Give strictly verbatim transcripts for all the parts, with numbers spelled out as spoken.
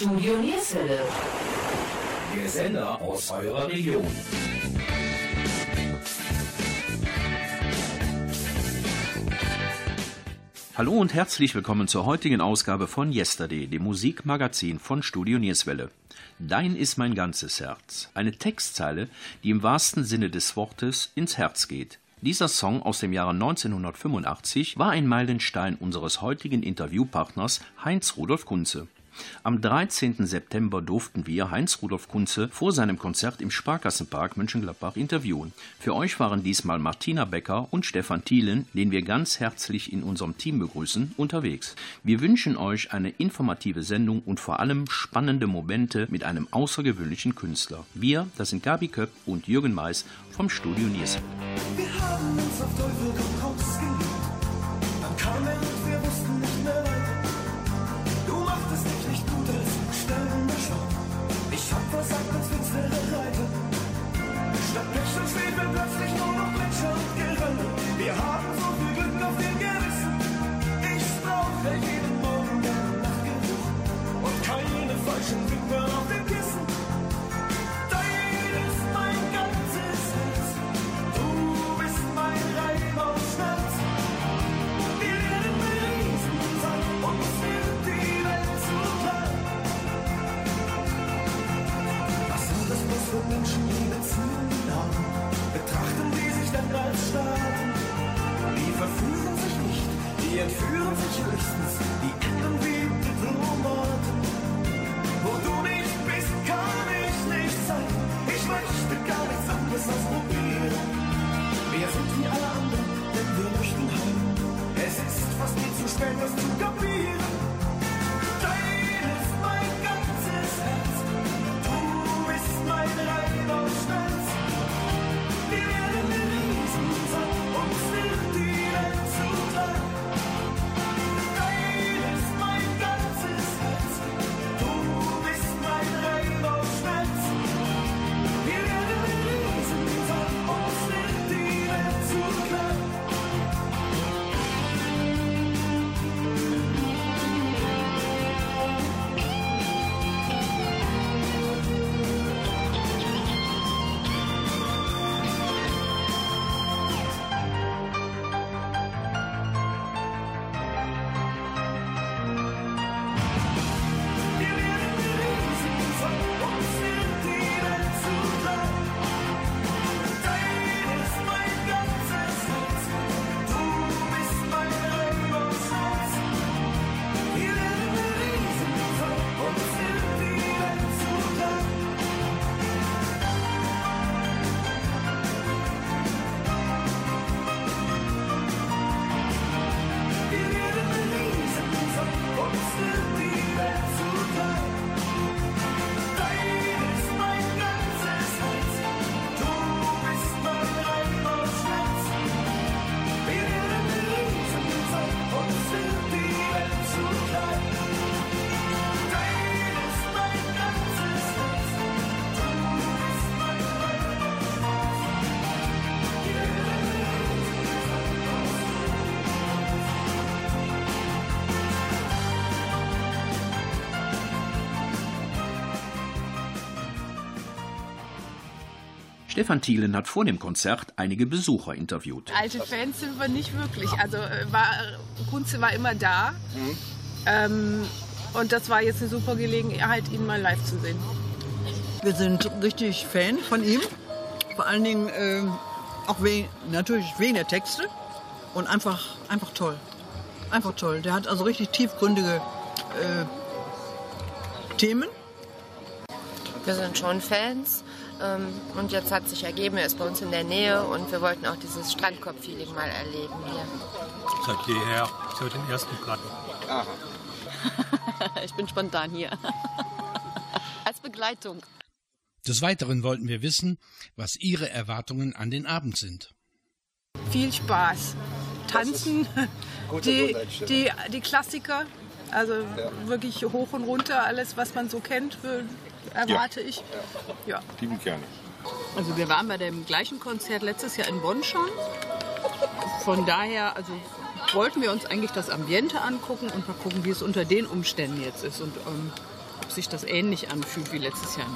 Studio Nierswelle. Der Sender aus eurer Region. Hallo und herzlich willkommen zur heutigen Ausgabe von Yesterday, dem Musikmagazin von Studio Nierswelle. Dein ist mein ganzes Herz. Eine Textzeile, die im wahrsten Sinne des Wortes ins Herz geht. Dieser Song aus dem Jahre neunzehnhundertfünfundachtzig war ein Meilenstein unseres heutigen Interviewpartners Heinz-Rudolf Kunze. Am dreizehnten September durften wir Heinz-Rudolf Kunze vor seinem Konzert im Sparkassenpark Mönchengladbach interviewen. Für euch waren diesmal Martina Becker und Stefan Thielen, den wir ganz herzlich in unserem Team begrüßen, unterwegs. Wir wünschen euch eine informative Sendung und vor allem spannende Momente mit einem außergewöhnlichen Künstler. Wir, das sind Gabi Köpp und Jürgen Mais vom Studio Nierswelle. Wir haben uns auf Teufel und Koks geliebt, dann kam er und wir wussten nicht mehr weiter. Ich hab versagt als finstere Reiter. Statt Pech und Schwefel plötzlich nur noch Gletscher und Gerölle. Wir haben so viel Glück auf dem Gewissen. Ich brauche jeden Morgen deine Nachtgeruch und keine falschen Finger auf dem Kissen. Dein ist mein ganzes Herz. Du bist mein Reim aus Schmerz. Wir werden Riesen sein, uns wird die Welt zu klein. Von Menschen, die Beziehungen haben, betrachten die sich dann als Staaten. Die verführen sich nicht, die entführen sich höchstens, die enden wie Diplomaten. Wo du nicht bist, kann ich nicht sein. Ich möchte gar nichts anderes als probieren. Wir sind wie alle anderen, denn wir möchten heim. Es ist fast nie zu spät, das zu kapieren. Dein ist mein ganzes Herz. Mein Reim aus Schmerz. Wir werden Riesen sein, uns wird die Welt zu klein. Dein ist mein ganzes Herz. Du bist mein Reim aus Schmerz. Wir werden Riesen sein, uns wird die Welt zu klein. Stefan Thielen hat vor dem Konzert einige Besucher interviewt. Alte Fans sind wir nicht wirklich. Also war, Kunze war immer da. Mhm. Ähm, und das war jetzt eine super Gelegenheit, ihn mal live zu sehen. Wir sind richtig Fan von ihm. Vor allen Dingen äh, auch wegen, natürlich wegen der Texte. Und einfach, einfach toll. Einfach toll. Der hat also richtig tiefgründige äh, Themen. Wir sind schon Fans. Und jetzt hat sich ergeben, er ist bei uns in der Nähe und wir wollten auch dieses Strandkorb-Feeling mal erleben hier. Seit jeher, seit den ersten Platten. Aha. Ich bin spontan hier. Als Begleitung. Des Weiteren wollten wir wissen, was Ihre Erwartungen an den Abend sind. Viel Spaß. Tanzen, die, die, die Klassiker, also ja. Wirklich hoch und runter, alles, was man so kennt, erwarte ja. ich. Ja. Lieben gerne. Also wir waren bei dem gleichen Konzert letztes Jahr in Bonn schon. Von daher also wollten wir uns eigentlich das Ambiente angucken und mal gucken, wie es unter den Umständen jetzt ist. Und ähm, ob sich das ähnlich anfühlt wie letztes Jahr.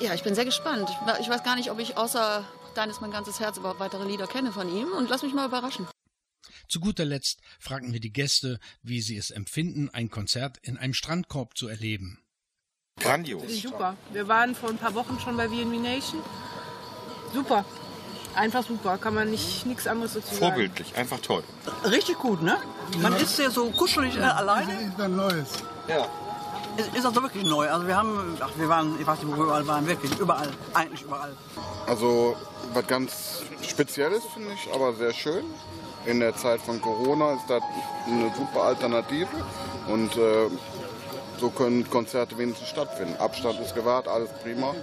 Ja, ich bin sehr gespannt. Ich weiß gar nicht, ob ich außer Dein ist mein ganzes Herz überhaupt weitere Lieder kenne von ihm, und lass mich mal überraschen. Zu guter Letzt fragten wir die Gäste, wie sie es empfinden, ein Konzert in einem Strandkorb zu erleben. Grandios. Super. Wir waren vor ein paar Wochen schon bei V N V Nation. Super. Einfach super. Kann man nicht nichts anderes dazu sagen. Vorbildlich. Einfach toll. Richtig gut, ne? Man ja. ist ja so kuschelig ja. alleine. Das ist dann Neues. Ja. Es ist also wirklich neu. Also wir haben, ach, wir waren, ich weiß nicht, wo wir überall waren, wirklich überall, eigentlich überall. Also was ganz Spezielles finde ich, aber sehr schön. In der Zeit von Corona ist das eine super Alternative und äh, so können Konzerte wenigstens stattfinden. Abstand ist gewahrt, alles prima,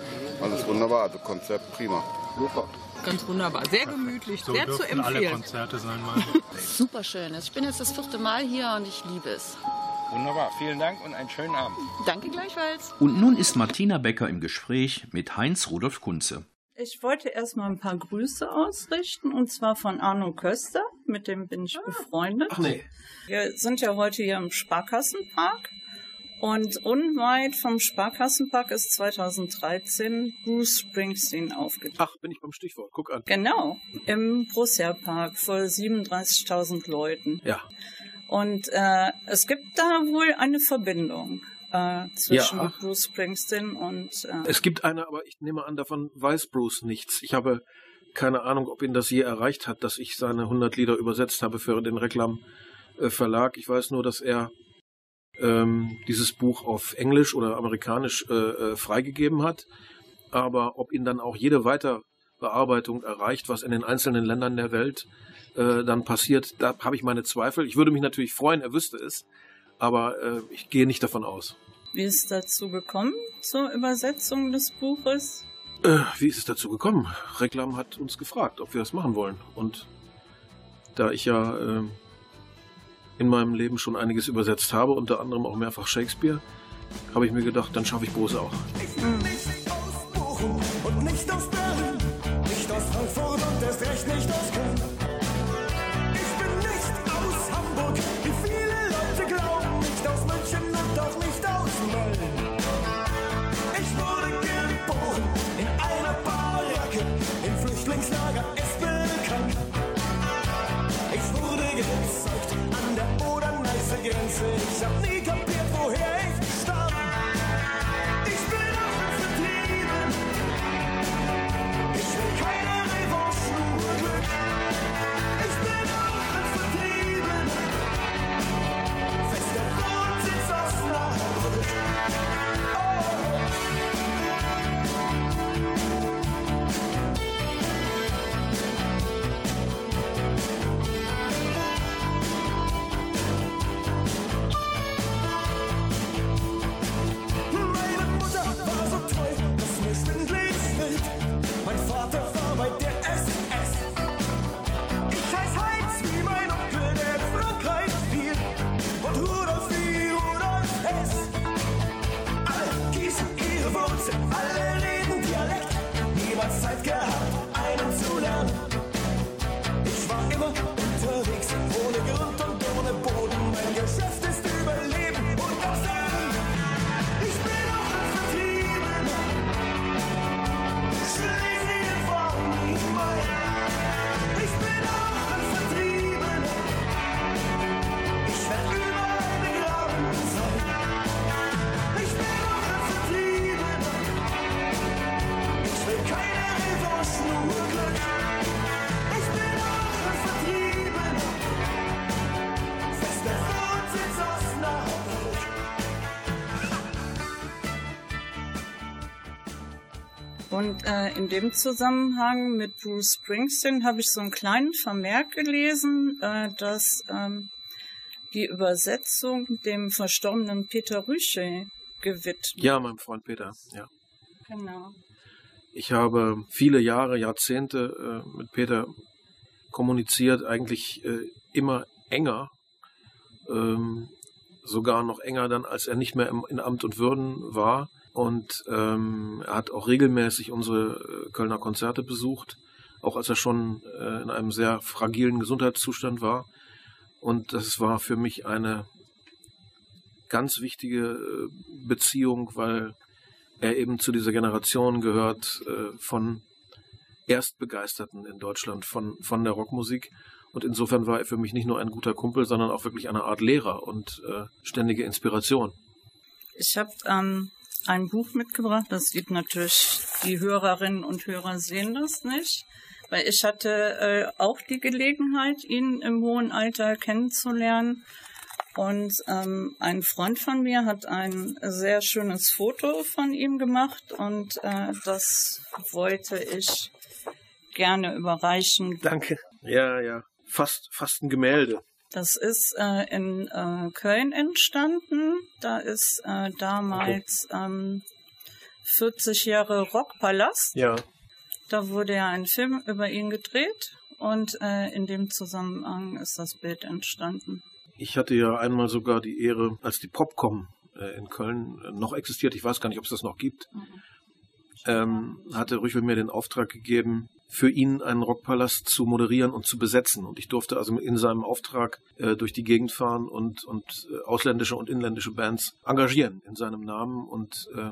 alles wunderbar. Also Konzert prima, super. Ganz wunderbar, sehr gemütlich, so sehr zu empfehlen. Alle Konzerte sein mal. Super schön. Ich bin jetzt das vierte Mal hier und ich liebe es. Wunderbar, vielen Dank und einen schönen Abend. Danke gleichfalls. Und nun ist Martina Becker im Gespräch mit Heinz-Rudolf Kunze. Ich wollte erstmal ein paar Grüße ausrichten, und zwar von Arno Köster, mit dem bin ich ah. befreundet. Ach nee. Wir sind ja heute hier im Sparkassenpark, und unweit vom Sparkassenpark ist zweitausenddreizehn Bruce Springsteen aufgetreten. Ach, bin ich beim Stichwort, guck an. Genau, im Borussia-Park vor siebenunddreißigtausend Leuten. Ja. Und äh, es gibt da wohl eine Verbindung. Äh, zwischen ja. Bruce Springsteen und... Äh es gibt eine, aber ich nehme an, davon weiß Bruce nichts. Ich habe keine Ahnung, ob ihn das je erreicht hat, dass ich seine hundert Lieder übersetzt habe für den Reclam-Verlag. Ich weiß nur, dass er ähm, dieses Buch auf Englisch oder Amerikanisch äh, äh, freigegeben hat. Aber ob ihn dann auch jede Weiterbearbeitung erreicht, was in den einzelnen Ländern der Welt äh, dann passiert, da habe ich meine Zweifel. Ich würde mich natürlich freuen, er wüsste es. Aber äh, ich gehe nicht davon aus. Wie ist es dazu gekommen, zur Übersetzung des Buches? Äh, wie ist es dazu gekommen? Reclam hat uns gefragt, ob wir das machen wollen. Und da ich ja äh, in meinem Leben schon einiges übersetzt habe, unter anderem auch mehrfach Shakespeare, habe ich mir gedacht, dann schaffe ich Brose auch. Ich bin nicht aus Bochum und nicht aus Berlin, nicht aus Frankfurt und erst recht nicht aus Köln. Ich bin nicht aus Hamburg, wie viele ich hab nie kapiert, woher ich stamm. Ich bin offen für Themen. Ich will keine Revanche, nur Glück. Ich bin offen für Themen. Fester Grund sitzt aus Nachricht. Oh. Mein Vater war bei der S S. Ich heiß Heinz wie mein Onkel, der in Frankreich spielt. Und Rudolf wie Rudolf S. Alle gießen ihre Wurzeln, alle reden Dialekt. Niemals Zeit gehabt, einen zu lernen. Ich war immer unterwegs, ohne Grund und ohne Boden. Mein Geschäft ist Überleben und das Leben. Ich bin auch ein Und äh, in dem Zusammenhang mit Bruce Springsteen habe ich so einen kleinen Vermerk gelesen, äh, dass ähm, die Übersetzung dem verstorbenen Peter Rüsche gewidmet. Ja, meinem Freund Peter, ja. Genau. Ich habe viele Jahre, Jahrzehnte äh, mit Peter kommuniziert, eigentlich äh, immer enger, ähm, sogar noch enger dann, als er nicht mehr im, in Amt und Würden war. Und ähm, er hat auch regelmäßig unsere Kölner Konzerte besucht, auch als er schon äh, in einem sehr fragilen Gesundheitszustand war. Und das war für mich eine ganz wichtige Beziehung, weil er eben zu dieser Generation gehört von Erstbegeisterten in Deutschland, von, von der Rockmusik. Und insofern war er für mich nicht nur ein guter Kumpel, sondern auch wirklich eine Art Lehrer und äh, ständige Inspiration. Ich habe ähm, ein Buch mitgebracht, das sieht natürlich, die Hörerinnen und Hörer sehen das nicht, weil ich hatte äh, auch die Gelegenheit, ihn im hohen Alter kennenzulernen. Und ähm, ein Freund von mir hat ein sehr schönes Foto von ihm gemacht und äh, das wollte ich gerne überreichen. Danke. Ja, ja. Fast, fast ein Gemälde. Das ist äh, in äh, Köln entstanden. Da ist äh, damals okay. ähm, vierzig Jahre Rockpalast. Ja. Da wurde ja ein Film über ihn gedreht und äh, in dem Zusammenhang ist das Bild entstanden. Ich hatte ja einmal sogar die Ehre, als die Popcom äh, in Köln äh, noch existiert, ich weiß gar nicht, ob es das noch gibt, mhm. ähm, hatte Rüschel mir den Auftrag gegeben, für ihn einen Rockpalast zu moderieren und zu besetzen. Und ich durfte also in seinem Auftrag äh, durch die Gegend fahren und, und äh, ausländische und inländische Bands engagieren in seinem Namen und äh,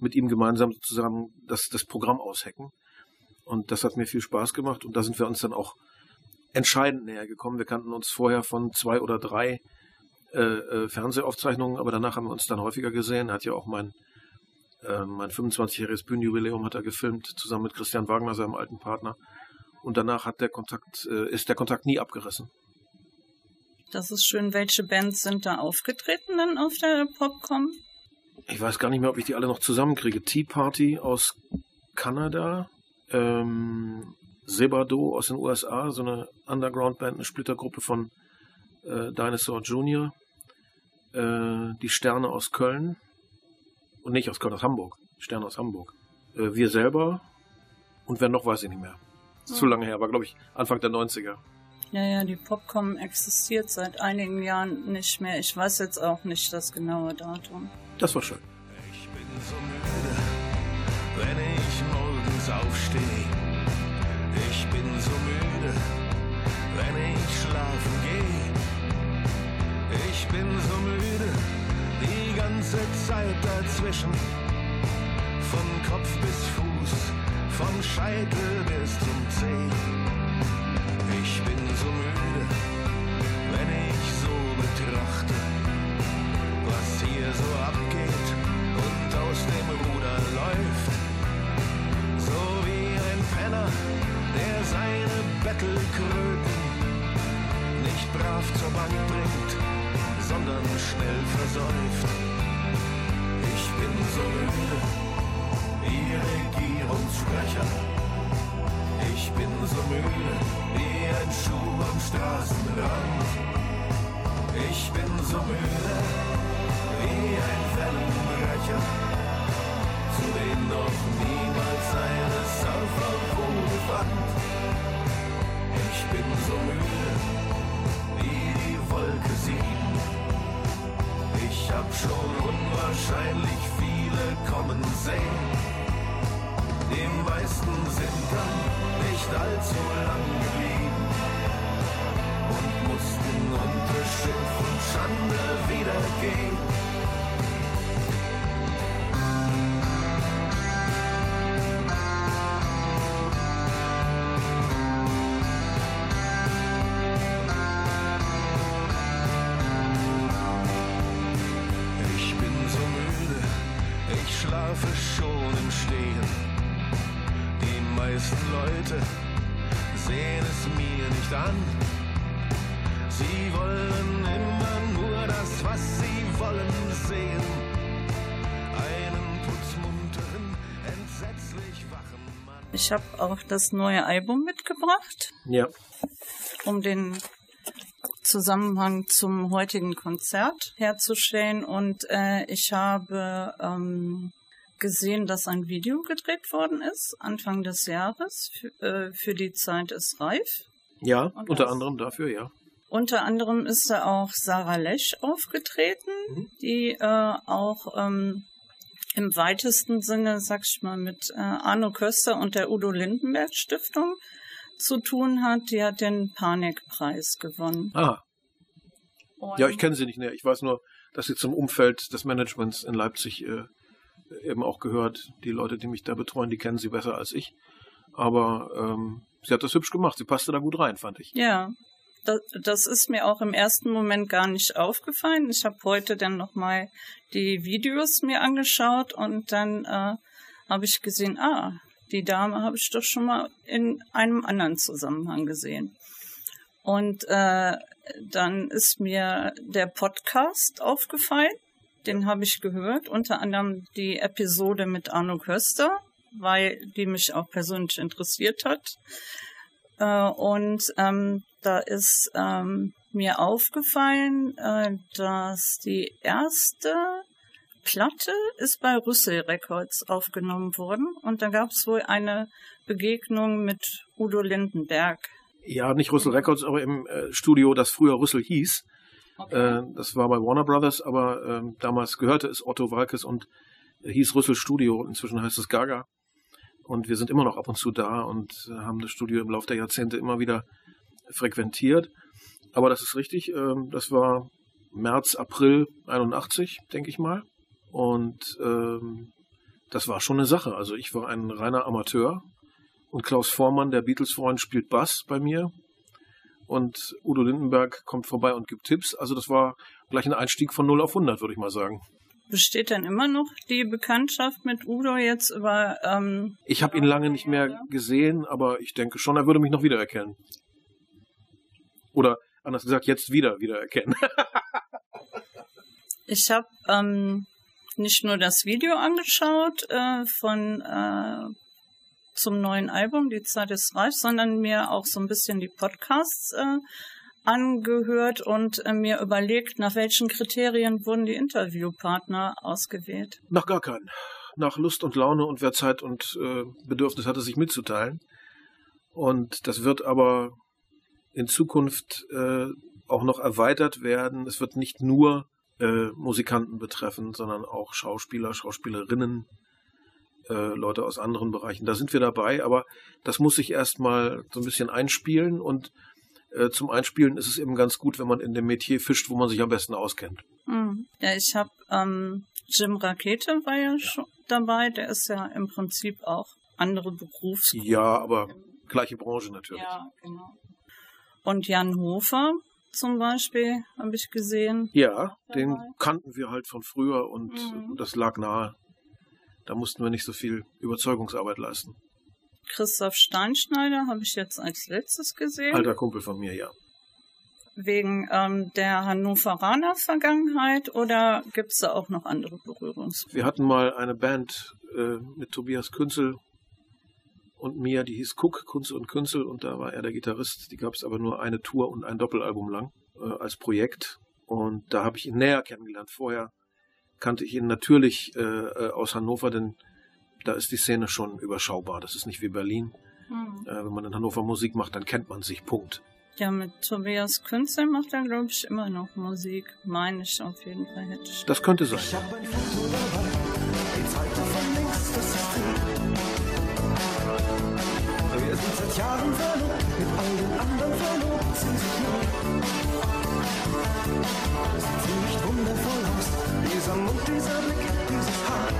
mit ihm gemeinsam sozusagen das, das Programm aushecken. Und das hat mir viel Spaß gemacht und da sind wir uns dann auch entscheidend näher gekommen. Wir kannten uns vorher von zwei oder drei äh, äh, Fernsehaufzeichnungen, aber danach haben wir uns dann häufiger gesehen. Er hat ja auch mein, äh, mein fünfundzwanzigjähriges Bühnenjubiläum hat er gefilmt, zusammen mit Christian Wagner, seinem alten Partner. Und danach hat der Kontakt, äh, ist der Kontakt nie abgerissen. Das ist schön. Welche Bands sind da aufgetreten dann auf der Popcom? Ich weiß gar nicht mehr, ob ich die alle noch zusammenkriege. Tea Party aus Kanada, ähm... Sebado aus den U S A, so eine Underground-Band, eine Splittergruppe von äh, Dinosaur Junior, äh, Die Sterne aus Köln, und nicht aus Köln, aus Hamburg, Die Sterne aus Hamburg, äh, wir selber und wer noch, weiß ich nicht mehr. Ist ja zu lange her, war glaube ich Anfang der neunziger. Ja, ja, die Popcom existiert seit einigen Jahren nicht mehr, ich weiß jetzt auch nicht das genaue Datum. Das war schön. Ich bin so müde, wenn ich morgens aufstehe. Ich bin so müde, wenn ich schlafen gehe. Ich bin so müde, die ganze Zeit dazwischen. Von Kopf bis Fuß, vom Scheitel bis zum Zeh. Ich bin so müde, wenn ich so betrachte, was hier so abgeht und aus dem Ruder läuft. So wie ein Penner, der seine Bettelkröten nicht brav zur Bank bringt, sondern schnell versäuft. Ich bin so müde, wie Regierungssprecher. Ich bin so müde, wie ein Schuh am Straßenrand. Ich bin so müde, wie ein Wellenbrecher, zu dem noch niemals eine Surferbude fand. Ich bin so müde, wie die Wolke sieben. Ich hab schon unwahrscheinlich viele kommen sehen. Die meisten sind dann nicht allzu lang geblieben und mussten unter Schimpf und Schande wieder gehen. Leute sehen es mir nicht an. Sie wollen immer nur das, was sie wollen, sehen. Einen putzmunteren, entsetzlich wachen Mann. Ich habe auch das neue Album mitgebracht. Ja. Um den Zusammenhang zum heutigen Konzert herzustellen. Und äh, ich habe... Ähm, gesehen, dass ein Video gedreht worden ist, Anfang des Jahres, für, äh, für die Zeit ist reif. Ja, und unter anderem dafür, ja. Unter anderem ist da auch Sarah Lesch aufgetreten, mhm. die äh, auch ähm, im weitesten Sinne, sag ich mal, mit äh, Arno Köster und der Udo-Lindenberg-Stiftung zu tun hat. Die hat den Panikpreis gewonnen. Ah, Und ja, ich kenne sie nicht näher. Ich weiß nur, dass sie zum Umfeld des Managements in Leipzig äh, eben auch gehört. Die Leute, die mich da betreuen, die kennen sie besser als ich. Aber ähm, sie hat das hübsch gemacht. Sie passte da gut rein, fand ich. Ja, das, das ist mir auch im ersten Moment gar nicht aufgefallen. Ich habe heute dann nochmal die Videos mir angeschaut und dann äh, habe ich gesehen, ah, die Dame habe ich doch schon mal in einem anderen Zusammenhang gesehen. Und äh, dann ist mir der Podcast aufgefallen. Den habe ich gehört, unter anderem die Episode mit Arno Köster, weil die mich auch persönlich interessiert hat. Äh, und ähm, da ist ähm, mir aufgefallen, äh, dass die erste Platte ist bei Rüssl Records aufgenommen worden. Und da gab es wohl eine Begegnung mit Udo Lindenberg. Ja, nicht Rüssl Records, aber im äh, Studio, das früher Rüssl hieß. Okay. Äh, das war bei Warner Brothers, aber äh, damals gehörte es Otto Walkes und äh, hieß Rüssl Studio. Inzwischen heißt es Gaga. Und wir sind immer noch ab und zu da und äh, haben das Studio im Laufe der Jahrzehnte immer wieder frequentiert. Aber das ist richtig. Äh, das war März, April einundachtzig, denke ich mal. Und äh, das war schon eine Sache. Also ich war ein reiner Amateur. Und Klaus Vormann, der Beatles-Freund, spielt Bass bei mir. Und Udo Lindenberg kommt vorbei und gibt Tipps. Also das war gleich ein Einstieg von null auf hundert, würde ich mal sagen. Besteht dann immer noch die Bekanntschaft mit Udo jetzt über... Ähm, ich habe ihn lange nicht mehr gesehen, aber ich denke schon, er würde mich noch wiedererkennen. Oder anders gesagt, jetzt wieder wiedererkennen. Ich habe ähm, nicht nur das Video angeschaut äh, von... Äh, zum neuen Album, Die Zeit ist reif, sondern mir auch so ein bisschen die Podcasts äh, angehört und äh, mir überlegt, nach welchen Kriterien wurden die Interviewpartner ausgewählt? Nach gar keinen. Nach Lust und Laune und wer Zeit und äh, Bedürfnis hatte, sich mitzuteilen. Und das wird aber in Zukunft äh, auch noch erweitert werden. Es wird nicht nur äh, Musikanten betreffen, sondern auch Schauspieler, Schauspielerinnen, Leute aus anderen Bereichen. Da sind wir dabei, aber das muss sich erstmal so ein bisschen einspielen und äh, zum Einspielen ist es eben ganz gut, wenn man in dem Metier fischt, wo man sich am besten auskennt. Mhm. Ja, ich habe ähm, Jim Rakete war ja, ja schon dabei, der ist ja im Prinzip auch andere Berufsgruppen. Ja, aber gleiche Branche natürlich. Ja, genau. Und Jan Hofer zum Beispiel habe ich gesehen. Ja, den dabei. Kannten wir halt von früher und mhm. das lag nahe. Da mussten wir nicht so viel Überzeugungsarbeit leisten. Christoph Steinschneider habe ich jetzt als letztes gesehen. Alter Kumpel von mir, ja. Wegen ähm, der Hannoveraner Vergangenheit oder gibt es da auch noch andere Berührungspunkte? Wir hatten mal eine Band äh, mit Tobias Künzel und mir, die hieß Cook, Kunze und Künzel und da war er der Gitarrist. Die gab es aber nur eine Tour und ein Doppelalbum lang äh, als Projekt und da habe ich ihn näher kennengelernt. Vorher kannte ich ihn natürlich äh, aus Hannover, denn da ist die Szene schon überschaubar. Das ist nicht wie Berlin. Mhm. Äh, wenn man in Hannover Musik macht, dann kennt man sich, Punkt. Ja, mit Tobias Künzel macht er, glaube ich, immer noch Musik. Meine ich auf jeden Fall. Hätte ich das könnte sein. Ich hab ein Foto dabei, die Zeit davon links, das ist gut. Wir sind seit Jahren verlobt, mit all den anderen verlobt sind sich nur. Das ist ziemlich wundervoll. Dieser Mund, dieser Blick, dieses Haar.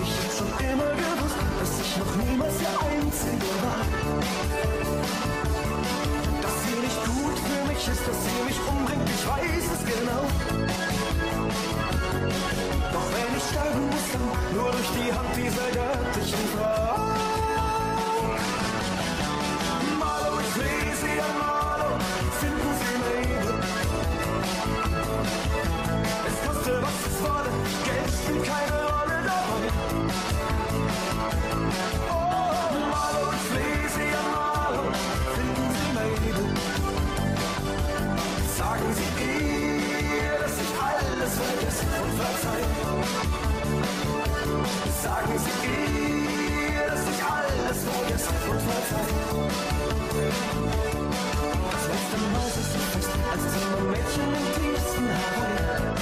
Ich hab schon immer gewusst, dass ich noch niemals der Einzige war. Dass sie nicht gut für mich ist, dass sie mich umbringt, ich weiß es genau. Doch wenn ich sterben muss, dann nur durch die Hand dieser göttlichen Frau. Malo, ich seh sie an Malo, finden sie Liebe. Es koste, was es wolle, Geld spielt keine Rolle dabei. Oh, Malo, ich fleh sie an Malo, finden Sie mein Leben. Sagen Sie ihr, dass ich alles vergesse und verzeihe. Sagen Sie ihr, dass ich alles vergesse und verzeihe. Das letzte Mal ist so fest, als ein Mädchen im tiefsten Hawaii.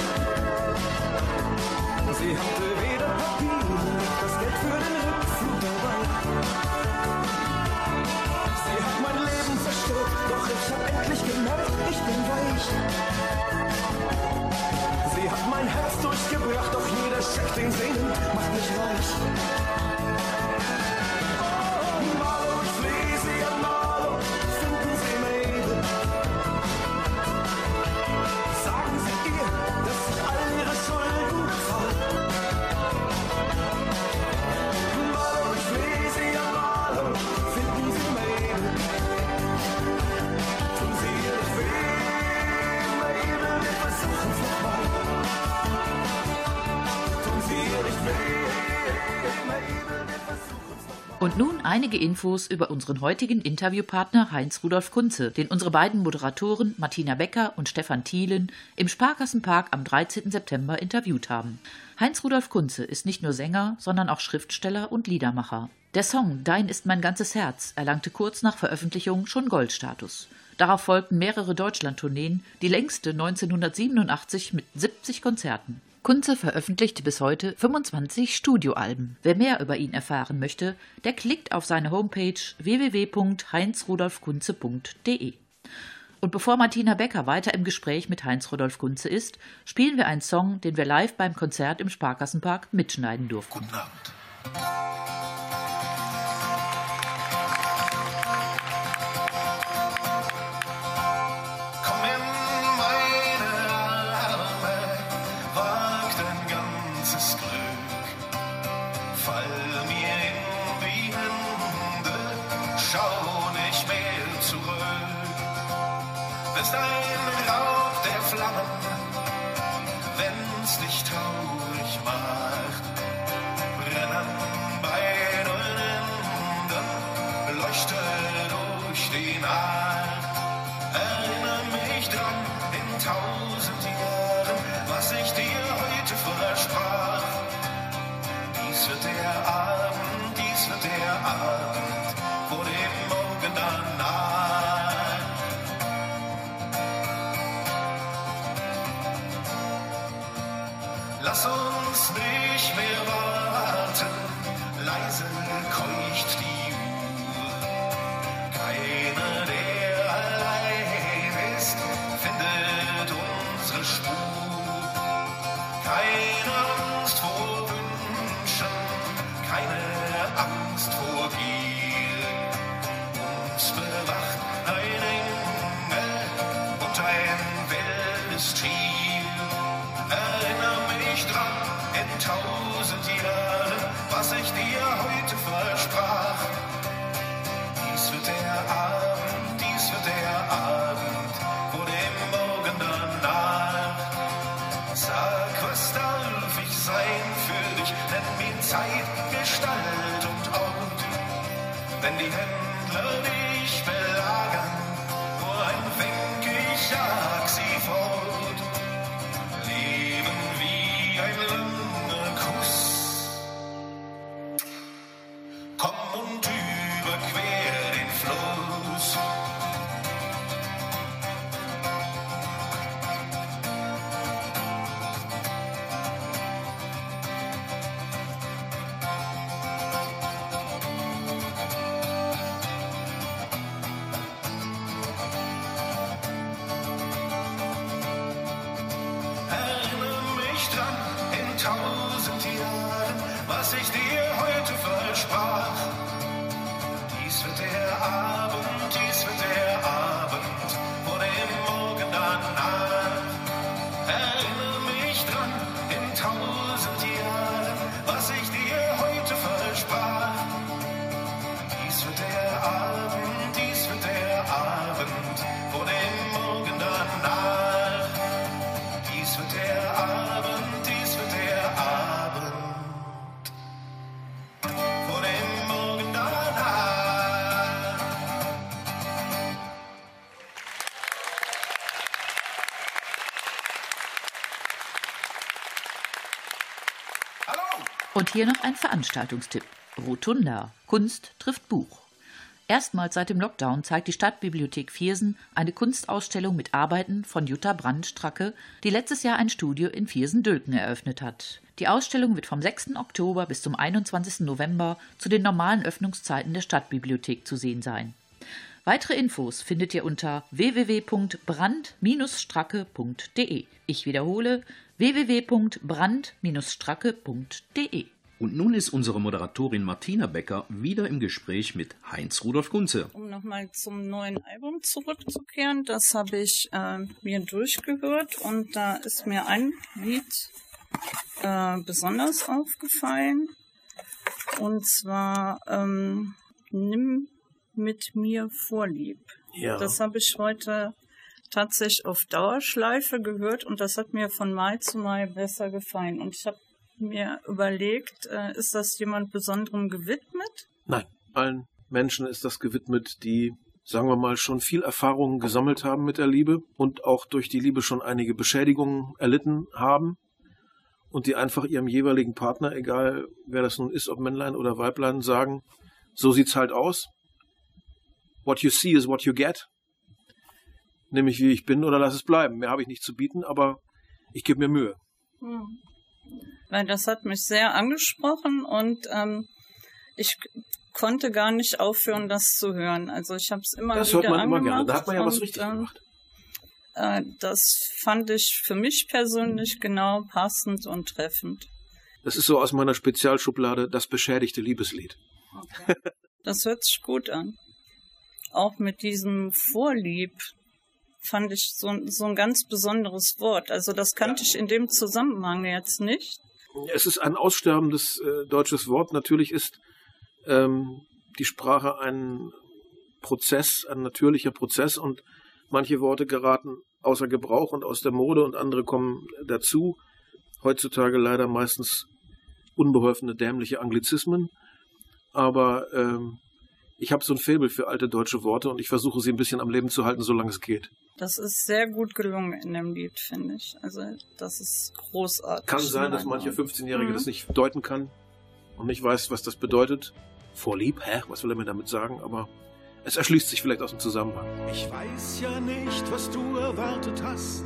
Sie hatte weder Papier noch das Geld für den Rückflug dabei. Sie hat mein Leben zerstört, doch ich hab endlich gemerkt, ich bin weich. Sie hat mein Herz durchgebracht, doch jeder Scheck, den sie nimmt, macht mich reich. Oh, Malo, ich flieh sie an Malo, finden Sie mich. Sagen Sie ihr, dass ich all ihre Schulden bezahle. Malo, ich flieh sie an Malo, finden Sie mich. Tun Sie ihr nicht weh, Baby, wir versuchen's nochmal. Tun Sie ihr nicht weh, Baby, wir versuchen's nochmal. Und nun einige Infos über unseren heutigen Interviewpartner Heinz-Rudolf Kunze, den unsere beiden Moderatoren Martina Becker und Stefan Thielen im Sparkassenpark am dreizehnten September interviewt haben. Heinz-Rudolf Kunze ist nicht nur Sänger, sondern auch Schriftsteller und Liedermacher. Der Song »Dein ist mein ganzes Herz« erlangte kurz nach Veröffentlichung schon Goldstatus. Darauf folgten mehrere Deutschlandtourneen, die längste neunzehnhundertsiebenundachtzig mit siebzig Konzerten. Kunze veröffentlichte bis heute fünfundzwanzig Studioalben. Wer mehr über ihn erfahren möchte, der klickt auf seine Homepage w w w punkt heinz rudolf kunze punkt d e. Und bevor Martina Becker weiter im Gespräch mit Heinz-Rudolf Kunze ist, spielen wir einen Song, den wir live beim Konzert im Sparkassenpark mitschneiden durften. Guten Abend. Lass uns nicht mehr warten, leise keucht die Uhr. Keiner, der allein ist, findet unsere Spur. Keine Angst vor Wünschen, keine Angst vor Gier. Uns bewacht ein Engel und ein wildes Tier. Tausend Jahre, was ich dir heute versprach. Dies wird der Abend, dies wird der Abend, wo dem Morgen danach. Sag, was darf ich sein für dich? Nenn mir Zeit, Gestalt und Ort. Wenn die Händler dich belagern, nur ein Wink, ich jag sie fort. Leben wie ein Land. Und hier noch ein Veranstaltungstipp. Rotunda. Kunst trifft Buch. Erstmals seit dem Lockdown zeigt die Stadtbibliothek Viersen eine Kunstausstellung mit Arbeiten von Jutta Brandstracke, die letztes Jahr ein Studio in Viersen-Dülken eröffnet hat. Die Ausstellung wird vom sechsten Oktober bis zum einundzwanzigsten November zu den normalen Öffnungszeiten der Stadtbibliothek zu sehen sein. Weitere Infos findet ihr unter w w w punkt brand stracke punkt d e. Ich wiederhole, w w w punkt brand stracke punkt d e. Und nun ist unsere Moderatorin Martina Becker wieder im Gespräch mit Heinz-Rudolf Kunze. Um nochmal zum neuen Album zurückzukehren, das habe ich äh, mir durchgehört und da ist mir ein Lied äh, besonders aufgefallen. Und zwar ähm, Nimm mit mir Vorlieb. Ja. Das habe ich heute tatsächlich auf Dauerschleife gehört und das hat mir von Mai zu Mai besser gefallen. Und ich habe mir überlegt, äh, ist das jemand Besonderem gewidmet? Nein, allen Menschen ist das gewidmet, die, sagen wir mal, schon viel Erfahrungen gesammelt haben mit der Liebe und auch durch die Liebe schon einige Beschädigungen erlitten haben und die einfach ihrem jeweiligen Partner, egal wer das nun ist, ob Männlein oder Weiblein, sagen, so sieht's halt aus. What you see is what you get. Nämlich wie ich bin oder lass es bleiben. Mehr habe ich nicht zu bieten, aber ich gebe mir Mühe. Hm. Weil das hat mich sehr angesprochen und ähm, ich konnte gar nicht aufhören, das zu hören. Also ich habe es immer das wieder angemacht. Das hört man immer gerne. Da hat man ja und, was richtig gemacht. Äh, das fand ich für mich persönlich genau passend und treffend. Das ist so aus meiner Spezialschublade das beschädigte Liebeslied. Okay. Das hört sich gut an. Auch mit diesem Vorlieb fand ich so, so ein ganz besonderes Wort. Also das kannte ja. ich in dem Zusammenhang jetzt nicht. Es ist ein aussterbendes äh, deutsches Wort. Natürlich ist ähm, die Sprache ein Prozess, ein natürlicher Prozess und manche Worte geraten außer Gebrauch und aus der Mode und andere kommen dazu. Heutzutage leider meistens unbeholfene, dämliche Anglizismen. Aber ähm, ich habe so ein Faible für alte deutsche Worte und ich versuche sie ein bisschen am Leben zu halten, solange es geht. Das ist sehr gut gelungen in dem Lied, finde ich. Also das ist großartig. Kann sein, dass manche fünfzehnjährige mhm. das nicht deuten kann und nicht weiß, was das bedeutet. Vorlieb? Hä? Was will er mir damit sagen? Aber es erschließt sich vielleicht aus dem Zusammenhang. Ich weiß ja nicht, was du erwartet hast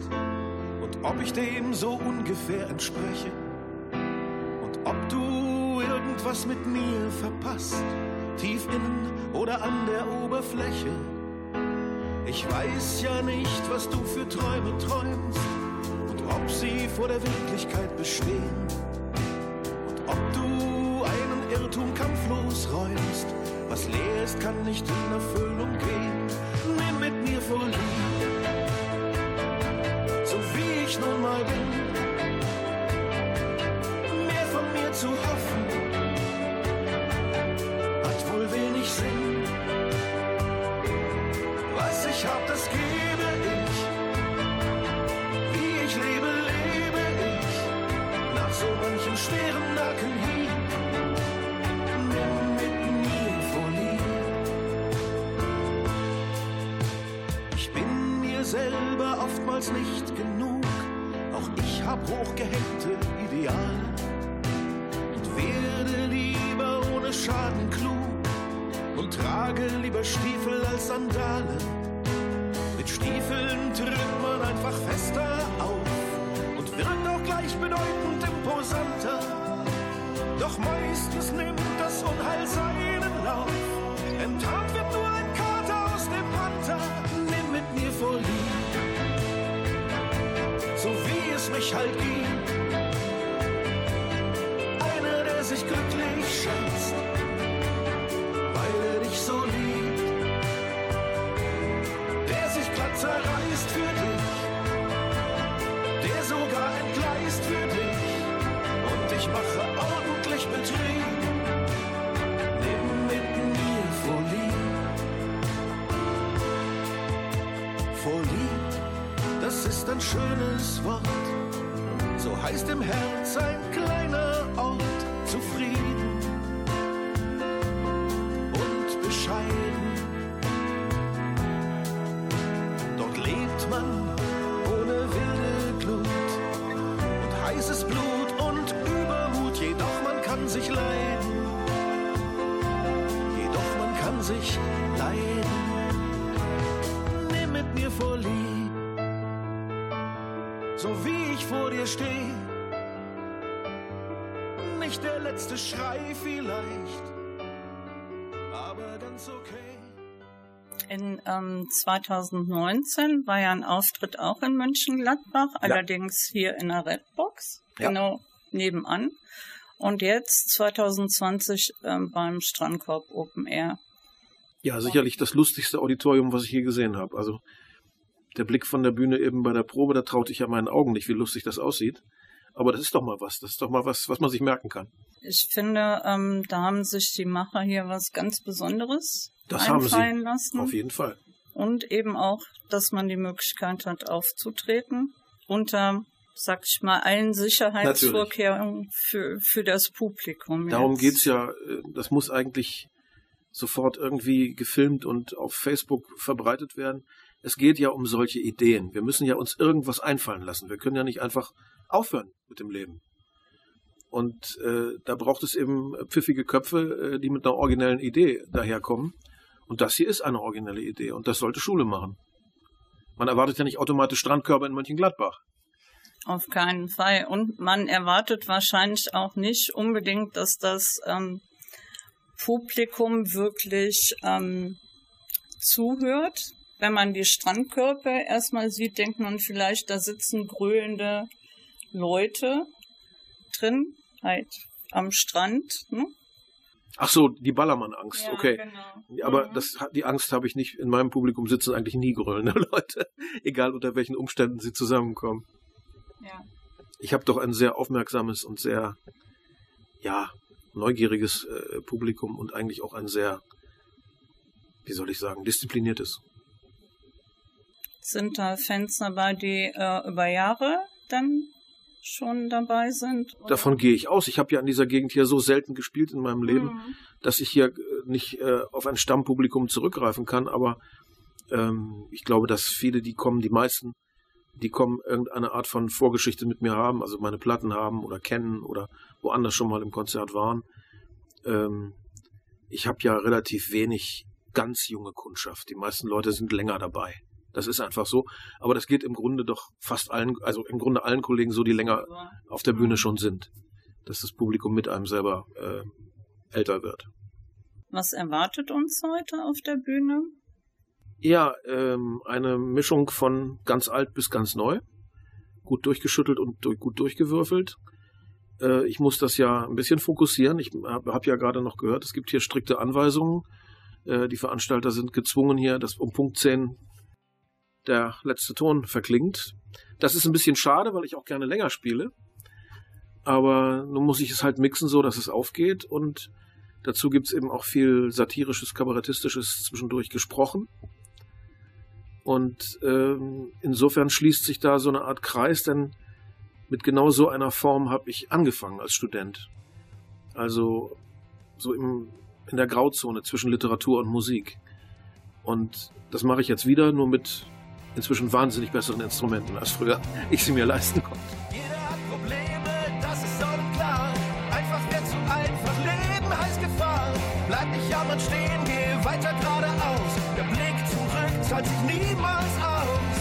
und ob ich dem so ungefähr entspreche und ob du irgendwas mit mir verpasst. Tief innen oder an der Oberfläche. Ich weiß ja nicht, was du für Träume träumst und ob sie vor der Wirklichkeit bestehen und ob du einen Irrtum kampflos räumst. Was leer ist, kann nicht in Erfüllung gehen. Nimm mit mir Vorlieb, so wie ich nun mal bin. Mehr von mir zu hoffen wenig Sinn. Was ich hab, das gebe ich. Wie ich lebe, lebe ich. Nach so manchem schweren Nacken hin. Nimm mit mir Vorlieb. Ich bin mir selber oftmals nicht genug. Auch ich hab hochgehängte Ideale und werde lieber ohne Schaden klug. Und trage lieber Stiefel als Sandalen. Mit Stiefeln tritt man einfach fester auf und wirkt auch gleichbedeutend imposanter. Doch meistens nimmt das Unheil seinen Lauf. Enttarnt wird nur ein Kater aus dem Panther. Nimm mit mir Vorlieb, so wie es mich halt gibt. Einer, der sich glücklich schätzt, so lieb, der sich glatt zerreißt für dich, der sogar entgleist für dich und ich mache ordentlich Betrieb. Nimm mit mir Vorlieb. Vorlieb, das ist ein schönes Wort, so heißt im Herz ein kleiner Ort, zufrieden. Dort lebt man ohne wilde Glut und heißes Blut und Übermut. Jedoch man kann sich leiden, jedoch man kann sich leiden. Nimm mit mir Vorlieb, so wie ich vor dir stehe. Nicht der letzte Schrei vielleicht. Okay. in ähm, zweitausendneunzehn war ja ein Auftritt auch in Mönchengladbach, ja. allerdings hier in der Redbox, ja. genau nebenan. Und jetzt zweitausendzwanzig ähm, beim Strandkorb Open Air. Ja, sicherlich das lustigste Auditorium, was ich je gesehen habe. Also der Blick von der Bühne eben bei der Probe, da traute ich ja meinen Augen nicht, wie lustig das aussieht. Aber das ist doch mal was, das ist doch mal was, was man sich merken kann. Ich finde, ähm, da haben sich die Macher hier was ganz Besonderes das einfallen haben sie. lassen. Auf jeden Fall. Und eben auch, dass man die Möglichkeit hat, aufzutreten unter, sag ich mal, allen Sicherheitsvorkehrungen für, für das Publikum. Darum geht es ja, das muss eigentlich sofort irgendwie gefilmt und auf Facebook verbreitet werden. Es geht ja um solche Ideen. Wir müssen ja uns irgendwas einfallen lassen. Wir können ja nicht einfach aufhören mit dem Leben. Und äh, da braucht es eben pfiffige Köpfe, äh, die mit einer originellen Idee daherkommen. Und das hier ist eine originelle Idee. Und das sollte Schule machen. Man erwartet ja nicht automatisch Strandkörbe in Mönchengladbach. Auf keinen Fall. Und man erwartet wahrscheinlich auch nicht unbedingt, dass das ähm, Publikum wirklich ähm, zuhört. Wenn man die Strandkörbe erstmal sieht, denkt man vielleicht, da sitzen gröhlende Leute drin, halt am Strand. Ne? Ach so, die Ballermann-Angst, ja, okay. Genau. Aber mhm. das, die Angst habe ich nicht. In meinem Publikum sitzen eigentlich nie gröhlende Leute, egal unter welchen Umständen sie zusammenkommen. Ja. Ich habe doch ein sehr aufmerksames und sehr ja, neugieriges äh, Publikum und eigentlich auch ein sehr, wie soll ich sagen, diszipliniertes. Sind da Fans dabei, die äh, über Jahre dann schon dabei sind? Oder? Davon gehe ich aus. Ich habe ja in dieser Gegend hier so selten gespielt in meinem Leben, mhm. dass ich hier nicht äh, auf ein Stammpublikum zurückgreifen kann. Aber ähm, ich glaube, dass viele, die kommen, die meisten, die kommen, irgendeine Art von Vorgeschichte mit mir haben, also meine Platten haben oder kennen oder woanders schon mal im Konzert waren. Ähm, ich habe ja relativ wenig ganz junge Kundschaft. Die meisten Leute sind länger dabei. Das ist einfach so. Aber das geht im Grunde doch fast allen, also im Grunde allen Kollegen so, die länger auf der Bühne schon sind, dass das Publikum mit einem selber äh, älter wird. Was erwartet uns heute auf der Bühne? Ja, ähm, eine Mischung von ganz alt bis ganz neu. Gut durchgeschüttelt und durch, gut durchgewürfelt. Äh, ich muss das ja ein bisschen fokussieren. Ich habe hab ja gerade noch gehört, es gibt hier strikte Anweisungen. Äh, die Veranstalter sind gezwungen hier, dass um Punkt zehn der letzte Ton verklingt. Das ist ein bisschen schade, weil ich auch gerne länger spiele. Aber nun muss ich es halt mixen, so dass es aufgeht. Und dazu gibt es eben auch viel Satirisches, Kabarettistisches zwischendurch gesprochen. Und ähm, insofern schließt sich da so eine Art Kreis, denn mit genau so einer Form habe ich angefangen als Student. Also so im, in der Grauzone zwischen Literatur und Musik. Und das mache ich jetzt wieder, nur mit inzwischen wahnsinnig besseren Instrumenten als früher, ich sie mir leisten konnte. Jeder hat Probleme, das ist sonnenklar. Einfach mehr zu einfach, Leben heißt Gefahr. Bleib nicht jammern stehen, geh weiter geradeaus. Der Blick zurück zahlt sich niemals aus.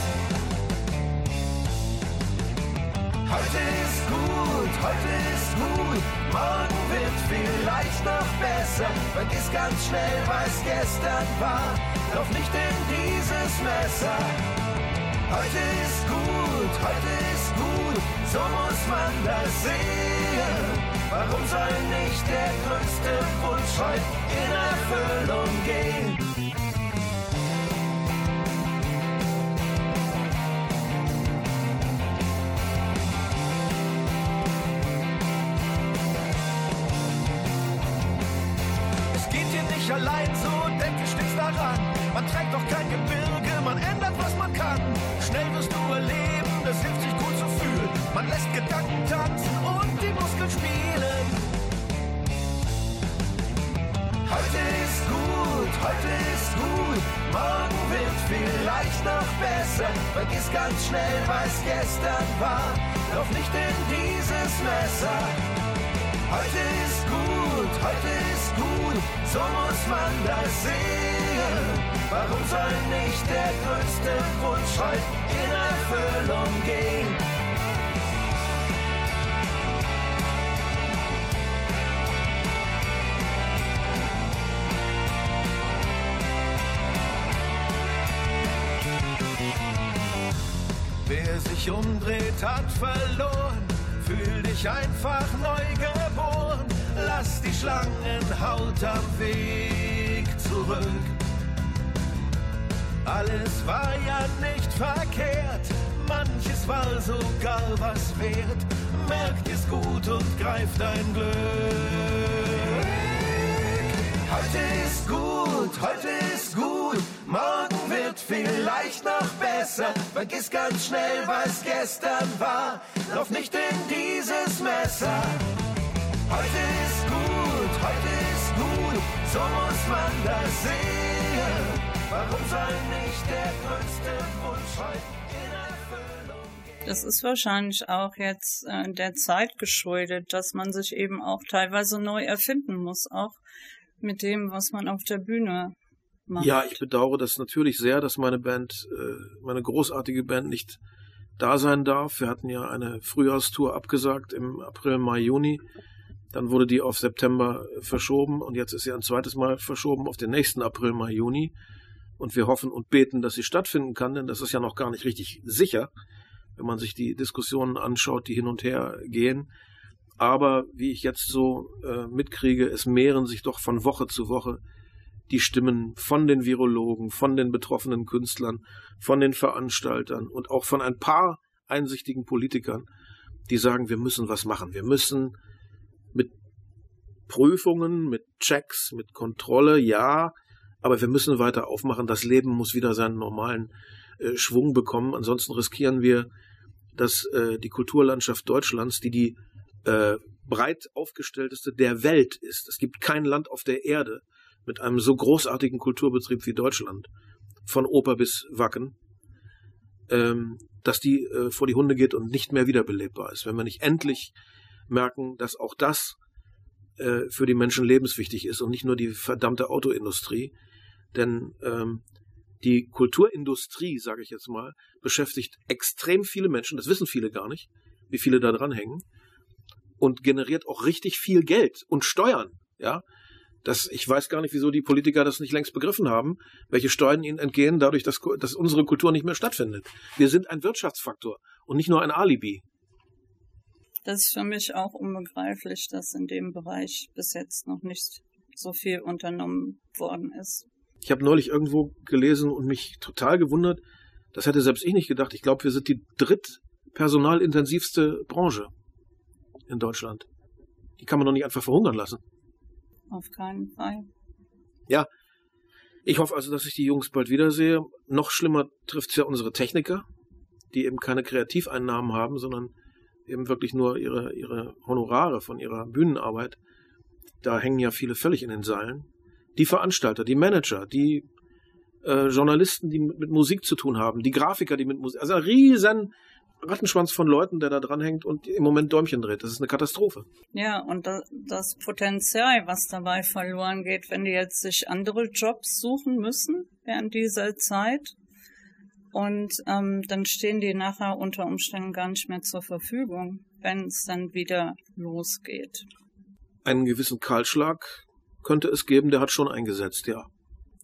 Heute ist gut, heute ist gut. Morgen wird vielleicht noch besser. Vergiss ganz schnell, was gestern war. Lauf nicht in dieses Messer. Heute ist gut, heute ist gut, so muss man das sehen. Warum soll nicht der größte Wunsch heute in Erfüllung gehen? Es geht hier nicht allein so, denke stets daran. Man trägt doch kein Gebirge, man ändert, was man kann. Schnell wirst du erleben, das hilft sich gut zu fühlen. Man lässt Gedanken tanzen und die Muskeln spielen. Heute ist gut, heute ist gut. Morgen wird vielleicht noch besser. Vergiss ganz schnell, was gestern war. Lauf nicht in dieses Messer. Heute ist gut, heute ist gut. So muss man das sehen. Warum soll nicht der größte Wunsch heute in Erfüllung gehen? der sich umdreht, hat verloren. Fühl dich einfach neu geboren. Lass die Schlangenhaut am Weg zurück. Alles war ja nicht verkehrt. Manches war sogar was wert. Merkt es gut und greift dein Glück. Heute ist gut, heute ist gut, morgen wird vielleicht noch besser. Vergiss ganz schnell, was gestern war, lauf nicht in dieses Messer. Heute ist gut, heute ist gut, so muss man das sehen. Warum soll nicht der größte Wunsch heute in Erfüllung gehen? Das ist wahrscheinlich auch jetzt äh, der Zeit geschuldet, dass man sich eben auch teilweise neu erfinden muss, auch mit dem, was man auf der Bühne macht. Ja, ich bedauere das natürlich sehr, dass meine Band, meine großartige Band nicht da sein darf. Wir hatten ja eine Frühjahrstour abgesagt im April, Mai, Juni. Dann wurde die auf September verschoben und jetzt ist sie ein zweites Mal verschoben auf den nächsten April, Mai, Juni. Und wir hoffen und beten, dass sie stattfinden kann, denn das ist ja noch gar nicht richtig sicher, wenn man sich die Diskussionen anschaut, die hin und her gehen. Aber wie ich jetzt so äh, mitkriege, es mehren sich doch von Woche zu Woche die Stimmen von den Virologen, von den betroffenen Künstlern, von den Veranstaltern und auch von ein paar einsichtigen Politikern, die sagen, wir müssen was machen. Wir müssen mit Prüfungen, mit Checks, mit Kontrolle, ja, aber wir müssen weiter aufmachen. Das Leben muss wieder seinen normalen äh, Schwung bekommen. Ansonsten riskieren wir, dass äh, die Kulturlandschaft Deutschlands, die die Äh, breit aufgestellteste der Welt ist. Es gibt kein Land auf der Erde mit einem so großartigen Kulturbetrieb wie Deutschland, von Oper bis Wacken, ähm, dass die äh, vor die Hunde geht und nicht mehr wiederbelebbar ist. Wenn wir nicht endlich merken, dass auch das äh, für die Menschen lebenswichtig ist und nicht nur die verdammte Autoindustrie, denn ähm, die Kulturindustrie, sage ich jetzt mal, beschäftigt extrem viele Menschen, das wissen viele gar nicht, wie viele da dran hängen, und generiert auch richtig viel Geld und Steuern, ja. Das, ich weiß gar nicht, wieso die Politiker das nicht längst begriffen haben, welche Steuern ihnen entgehen, dadurch, dass, dass unsere Kultur nicht mehr stattfindet. Wir sind ein Wirtschaftsfaktor und nicht nur ein Alibi. Das ist für mich auch unbegreiflich, dass in dem Bereich bis jetzt noch nicht so viel unternommen worden ist. Ich habe neulich irgendwo gelesen und mich total gewundert, das hätte selbst ich nicht gedacht. Ich glaube, wir sind die drittpersonalintensivste Branche in Deutschland. Die kann man doch nicht einfach verhungern lassen. Auf keinen Fall. Ja, ich hoffe also, dass ich die Jungs bald wiedersehe. Noch schlimmer trifft es ja unsere Techniker, die eben keine Kreativeinnahmen haben, sondern eben wirklich nur ihre, ihre Honorare von ihrer Bühnenarbeit. Da hängen ja viele völlig in den Seilen. Die Veranstalter, die Manager, die äh, Journalisten, die mit, mit Musik zu tun haben, die Grafiker, die mit Musik, also ein riesen Rattenschwanz von Leuten, der da dranhängt und im Moment Däumchen dreht. Das ist eine Katastrophe. Ja, und das Potenzial, was dabei verloren geht, wenn die jetzt sich andere Jobs suchen müssen während dieser Zeit und ähm, dann stehen die nachher unter Umständen gar nicht mehr zur Verfügung, wenn es dann wieder losgeht. Einen gewissen Kahlschlag könnte es geben, der hat schon eingesetzt, ja.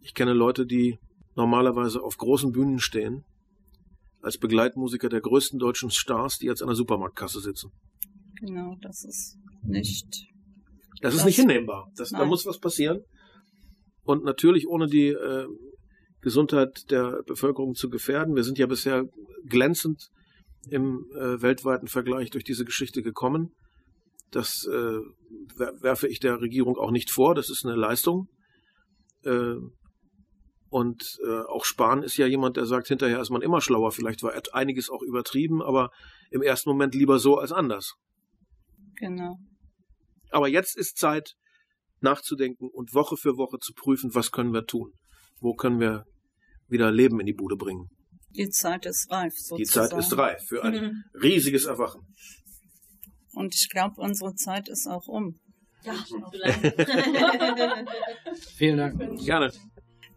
Ich kenne Leute, die normalerweise auf großen Bühnen stehen, als Begleitmusiker der größten deutschen Stars, die jetzt an der Supermarktkasse sitzen. Genau, das ist nicht... Das, das ist nicht hinnehmbar. Das, da muss was passieren. Und natürlich, ohne die äh, Gesundheit der Bevölkerung zu gefährden. Wir sind ja bisher glänzend im äh, weltweiten Vergleich durch diese Geschichte gekommen. Das äh, werfe ich der Regierung auch nicht vor. Das ist eine Leistung. Äh, Und äh, auch Spahn ist ja jemand, der sagt, hinterher ist man immer schlauer. Vielleicht war einiges auch übertrieben, aber im ersten Moment lieber so als anders. Genau. Aber jetzt ist Zeit, nachzudenken und Woche für Woche zu prüfen, was können wir tun? Wo können wir wieder Leben in die Bude bringen? Die Zeit ist reif, sozusagen. Die Zeit ist reif für ein mhm. riesiges Erwachen. Und ich glaube, unsere Zeit ist auch um. Ja, vielen Dank. Gerne.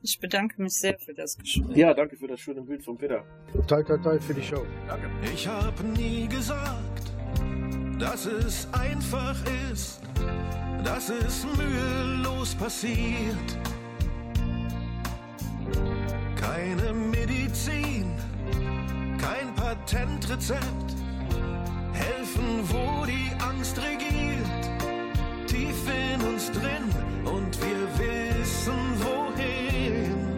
Ich bedanke mich sehr für das Gespräch. Ja, danke für das schöne Bild von Peter. Toi, toi, toi für die Show. Danke. Ich habe nie gesagt, dass es einfach ist, dass es mühelos passiert. Keine Medizin, kein paar Patentrezept. Helfen, wo die Angst regiert. Tief in uns drin und wir wissen, wohin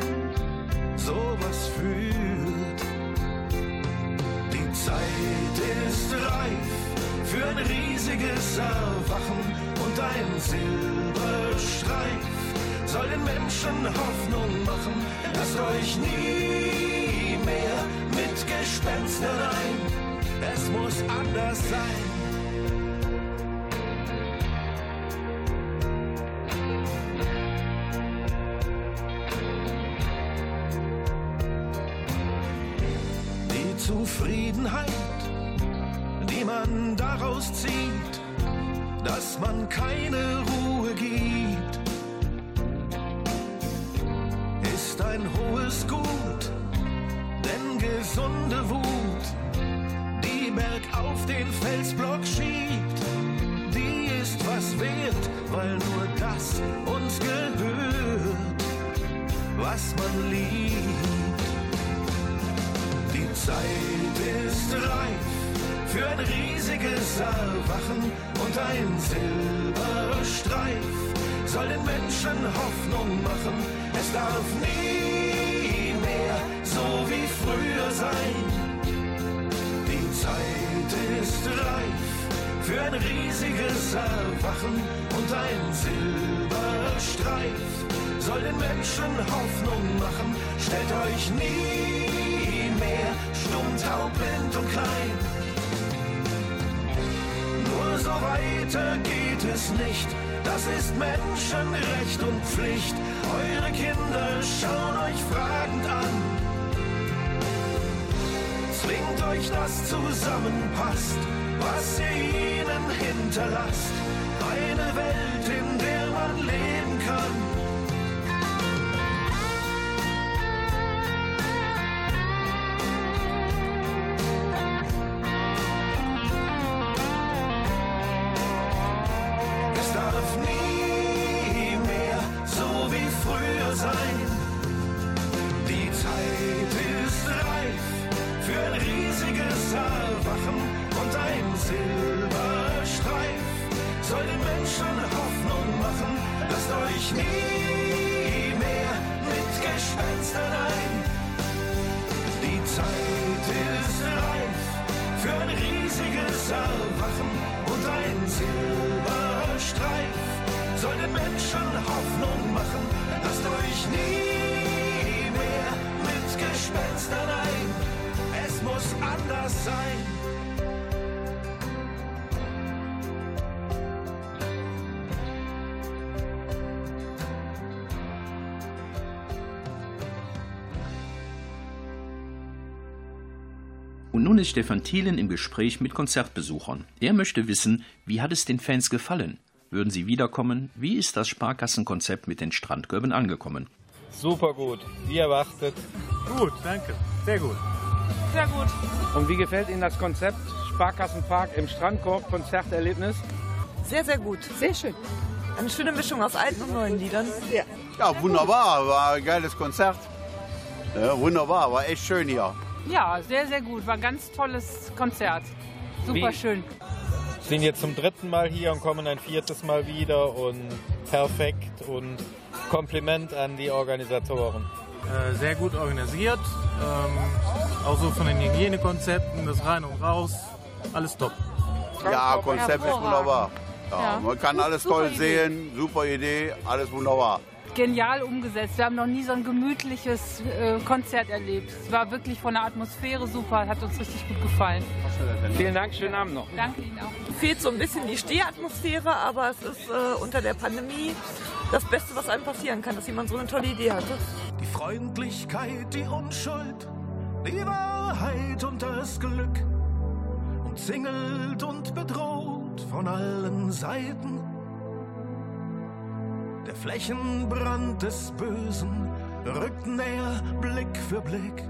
sowas führt. Die Zeit ist reif für ein riesiges Erwachen und ein Silberstreif. Soll den Menschen Hoffnung machen, lasst euch nie mehr mit Gespenstern ein. Es muss anders sein. Die Zufriedenheit, die man daraus zieht, dass man keine Ruhe gibt, ist ein hohes Gut, denn gesunde Wut, die bergauf den Felsblock schiebt, die ist was wert, weil nur das uns gehört, was man liebt. Die Zeit ist reif für ein riesiges Erwachen und ein Silberstreif. Soll den Menschen Hoffnung machen, es darf nie mehr so wie früher sein. Die Zeit ist reif für ein riesiges Erwachen und ein Silberstreif. Soll den Menschen Hoffnung machen, stellt euch nie mehr stumm, taub, blind und klein. Nur so weiter geht es nicht. Das ist Menschenrecht und Pflicht. Eure Kinder schauen euch fragend an. Zwingt euch, dass zusammenpasst, was ihr ihnen hinterlasst. Eine Welt, in der man leben kann. Und nun ist Stefan Thielen im Gespräch mit Konzertbesuchern. Er möchte wissen, wie hat es den Fans gefallen? Würden sie wiederkommen? Wie ist das Sparkassenkonzept mit den Strandkörben angekommen? Super gut, wie erwartet. Gut, danke. Sehr gut. Sehr gut. Und wie gefällt Ihnen das Konzept Sparkassenpark im Strandkorb, Konzerterlebnis? Sehr, sehr gut. Sehr schön. Eine schöne Mischung aus alten und neuen Liedern. Ja, ja wunderbar. War ein geiles Konzert. Ja, wunderbar, war echt schön hier. Ja, sehr, sehr gut. War ein ganz tolles Konzert. Super schön. Wir sind jetzt zum dritten Mal hier und kommen ein viertes Mal wieder. Und perfekt und Kompliment an die Organisatoren. Äh, sehr gut organisiert. Ähm, auch so von den Hygienekonzepten, das Rein und Raus. Alles top. Ja, Konzept ist wunderbar. Ja, ja. Man kann alles toll sehen. Super Idee, alles wunderbar. Genial umgesetzt. Wir haben noch nie so ein gemütliches äh, Konzert erlebt. Es war wirklich von der Atmosphäre super, hat uns richtig gut gefallen. Vielen Dank, schönen Abend noch. Danke Ihnen auch. Fehlt so ein bisschen die Stehatmosphäre, aber es ist äh, unter der Pandemie das Beste, was einem passieren kann, dass jemand so eine tolle Idee hatte. Die Freundlichkeit, die Unschuld, die Wahrheit und das Glück, umzingelt und bedroht von allen Seiten. Der Flächenbrand des Bösen rückt näher, Blick für Blick.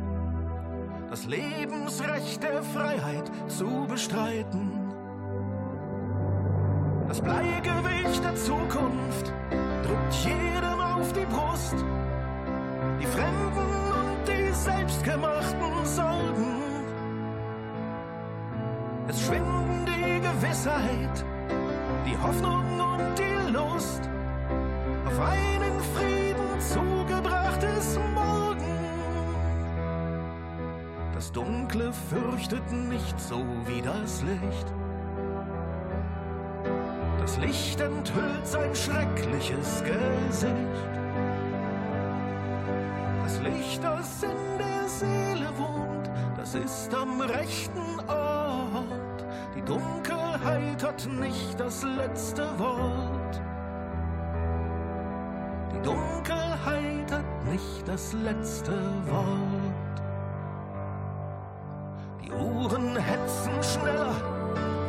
Das Lebensrecht der Freiheit zu bestreiten. Das Bleigewicht der Zukunft drückt jedem auf die Brust. Die Fremden und die Selbstgemachten Sorgen Es schwingt die Gewissheit, die Hoffnung und die Lust auf einen Frieden zugebrachtes Morgen. Das Dunkle fürchtet nicht so wie das Licht. Das Licht enthüllt sein schreckliches Gesicht. Das Licht, das in der Seele wohnt, das ist am rechten Ort. Die Dunkelheit hat nicht das letzte Wort. Die Dunkelheit hat nicht das letzte Wort. Die Uhren hetzen schneller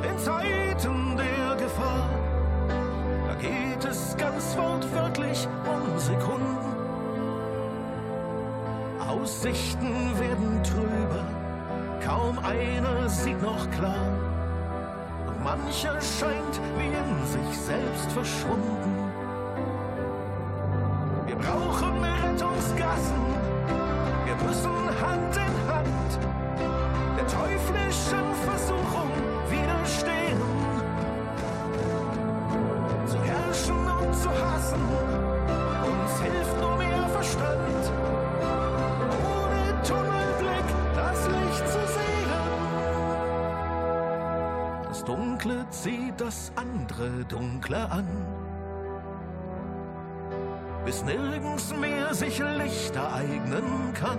in Zeiten der Gefahr. Da geht es ganz wortwörtlich um Sekunden. Aussichten werden trüber, kaum einer sieht noch klar. Und mancher scheint wie in sich selbst verschwunden. Wir brauchen Rettungsgassen, wir müssen Hand in Hand der teuflischen Versuchung widerstehen. Zu herrschen und zu hassen, uns hilft nur mehr Verstand. Das Dunkle zieht das andere Dunkle an, bis nirgends mehr sich Licht ereignen kann.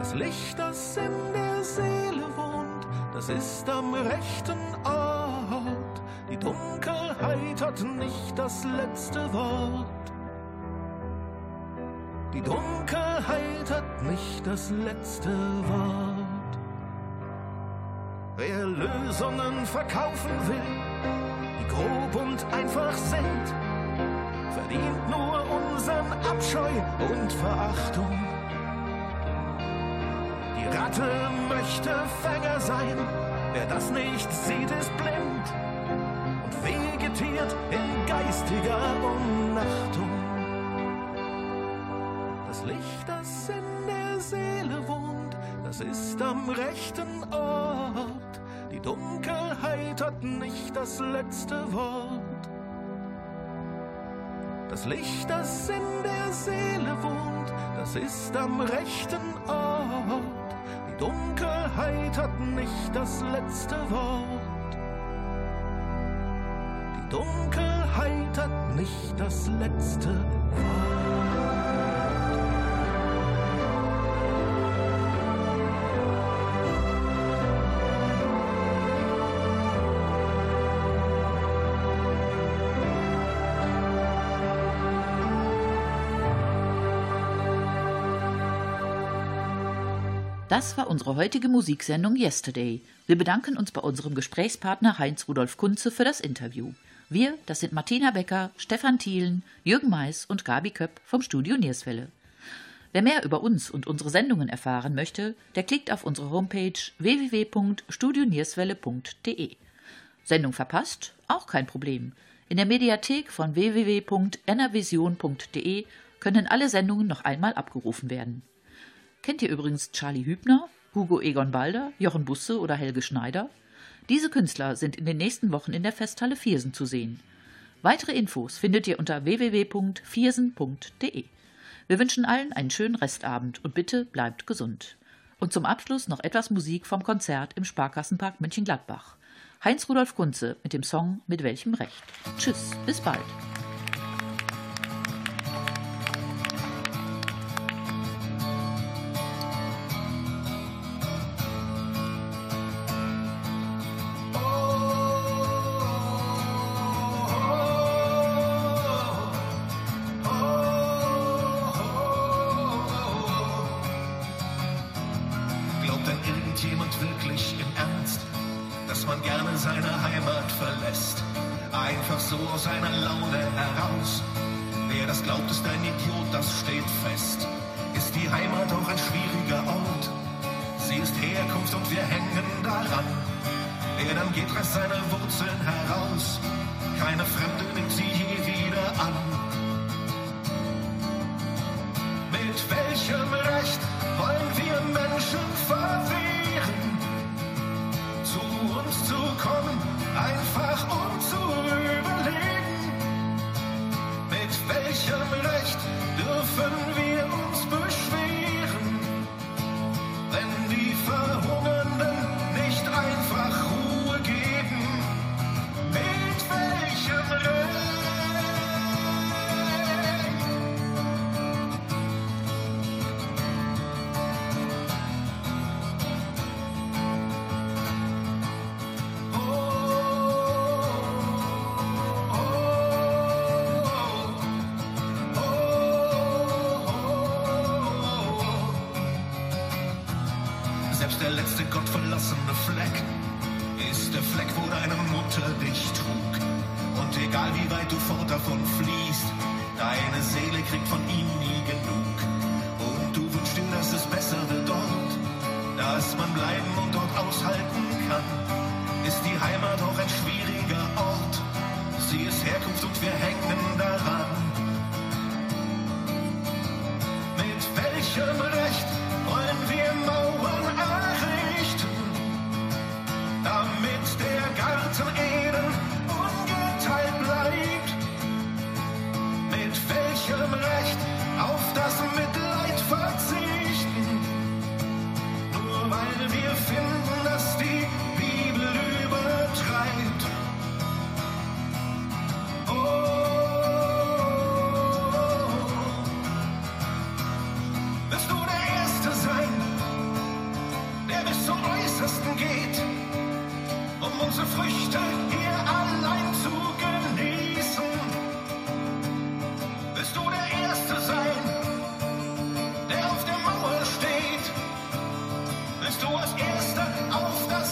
Das Licht, das in der Seele wohnt, das ist am rechten Ort. Die Dunkelheit hat nicht das letzte Wort. Die Dunkelheit hat nicht das letzte Wort. Wer Lösungen verkaufen will, die grob und einfach sind, verdient nur unseren Abscheu und Verachtung. Die Ratte möchte Fänger sein, wer das nicht sieht, ist blind und vegetiert in geistiger Umnachtung. Das Licht, das in der Seele wohnt, das ist am rechten Ort. Die Dunkelheit hat nicht das letzte Wort. Das Licht, das in der Seele wohnt, das ist am rechten Ort. Die Dunkelheit hat nicht das letzte Wort. Die Dunkelheit hat nicht das letzte Wort. Das war unsere heutige Musiksendung Yesterday. Wir bedanken uns bei unserem Gesprächspartner Heinz-Rudolf Kunze für das Interview. Wir, das sind Martina Becker, Stefan Thielen, Jürgen Mais und Gabi Köpp vom Studio Nierswelle. Wer mehr über uns und unsere Sendungen erfahren möchte, der klickt auf unsere Homepage w w w punkt studio nierswelle punkt d e. Sendung verpasst? Auch kein Problem. In der Mediathek von w w w punkt n r vision punkt d e können alle Sendungen noch einmal abgerufen werden. Kennt ihr übrigens Charlie Hübner, Hugo Egon Balder, Jochen Busse oder Helge Schneider? Diese Künstler sind in den nächsten Wochen in der Festhalle Viersen zu sehen. Weitere Infos findet ihr unter w w w punkt viersen punkt d e. Wir wünschen allen einen schönen Restabend und bitte bleibt gesund. Und zum Abschluss noch etwas Musik vom Konzert im Sparkassenpark Mönchengladbach. Heinz-Rudolf Kunze mit dem Song Mit welchem Recht. Tschüss, bis bald. Mit welchem Recht wollen wir Menschen verwehren? Selbst der letzte gottverlassene Fleck ist der Fleck, wo deine Mutter dich trug. Und egal wie weit du fort davon fliehst, deine Seele kriegt von ihm nie genug. Und du wünschst dir, dass es Bessere dort, dass man bleiben und dort aushalten kann. Ist die Heimat auch ein schwieriger Ort, sie ist Herkunft und wir hängen daran. Mit welchem Recht wollen wir Mauern errichten, damit der Garten Eden ungeteilt bleibt? Mit welchem Recht auf das Mitleid verzichten, nur weil wir finden, dass die Bibel übertreibt? Geht, um unsere Früchte hier allein zu genießen. Willst du der Erste sein, der auf der Mauer steht? Willst du als Erster auf das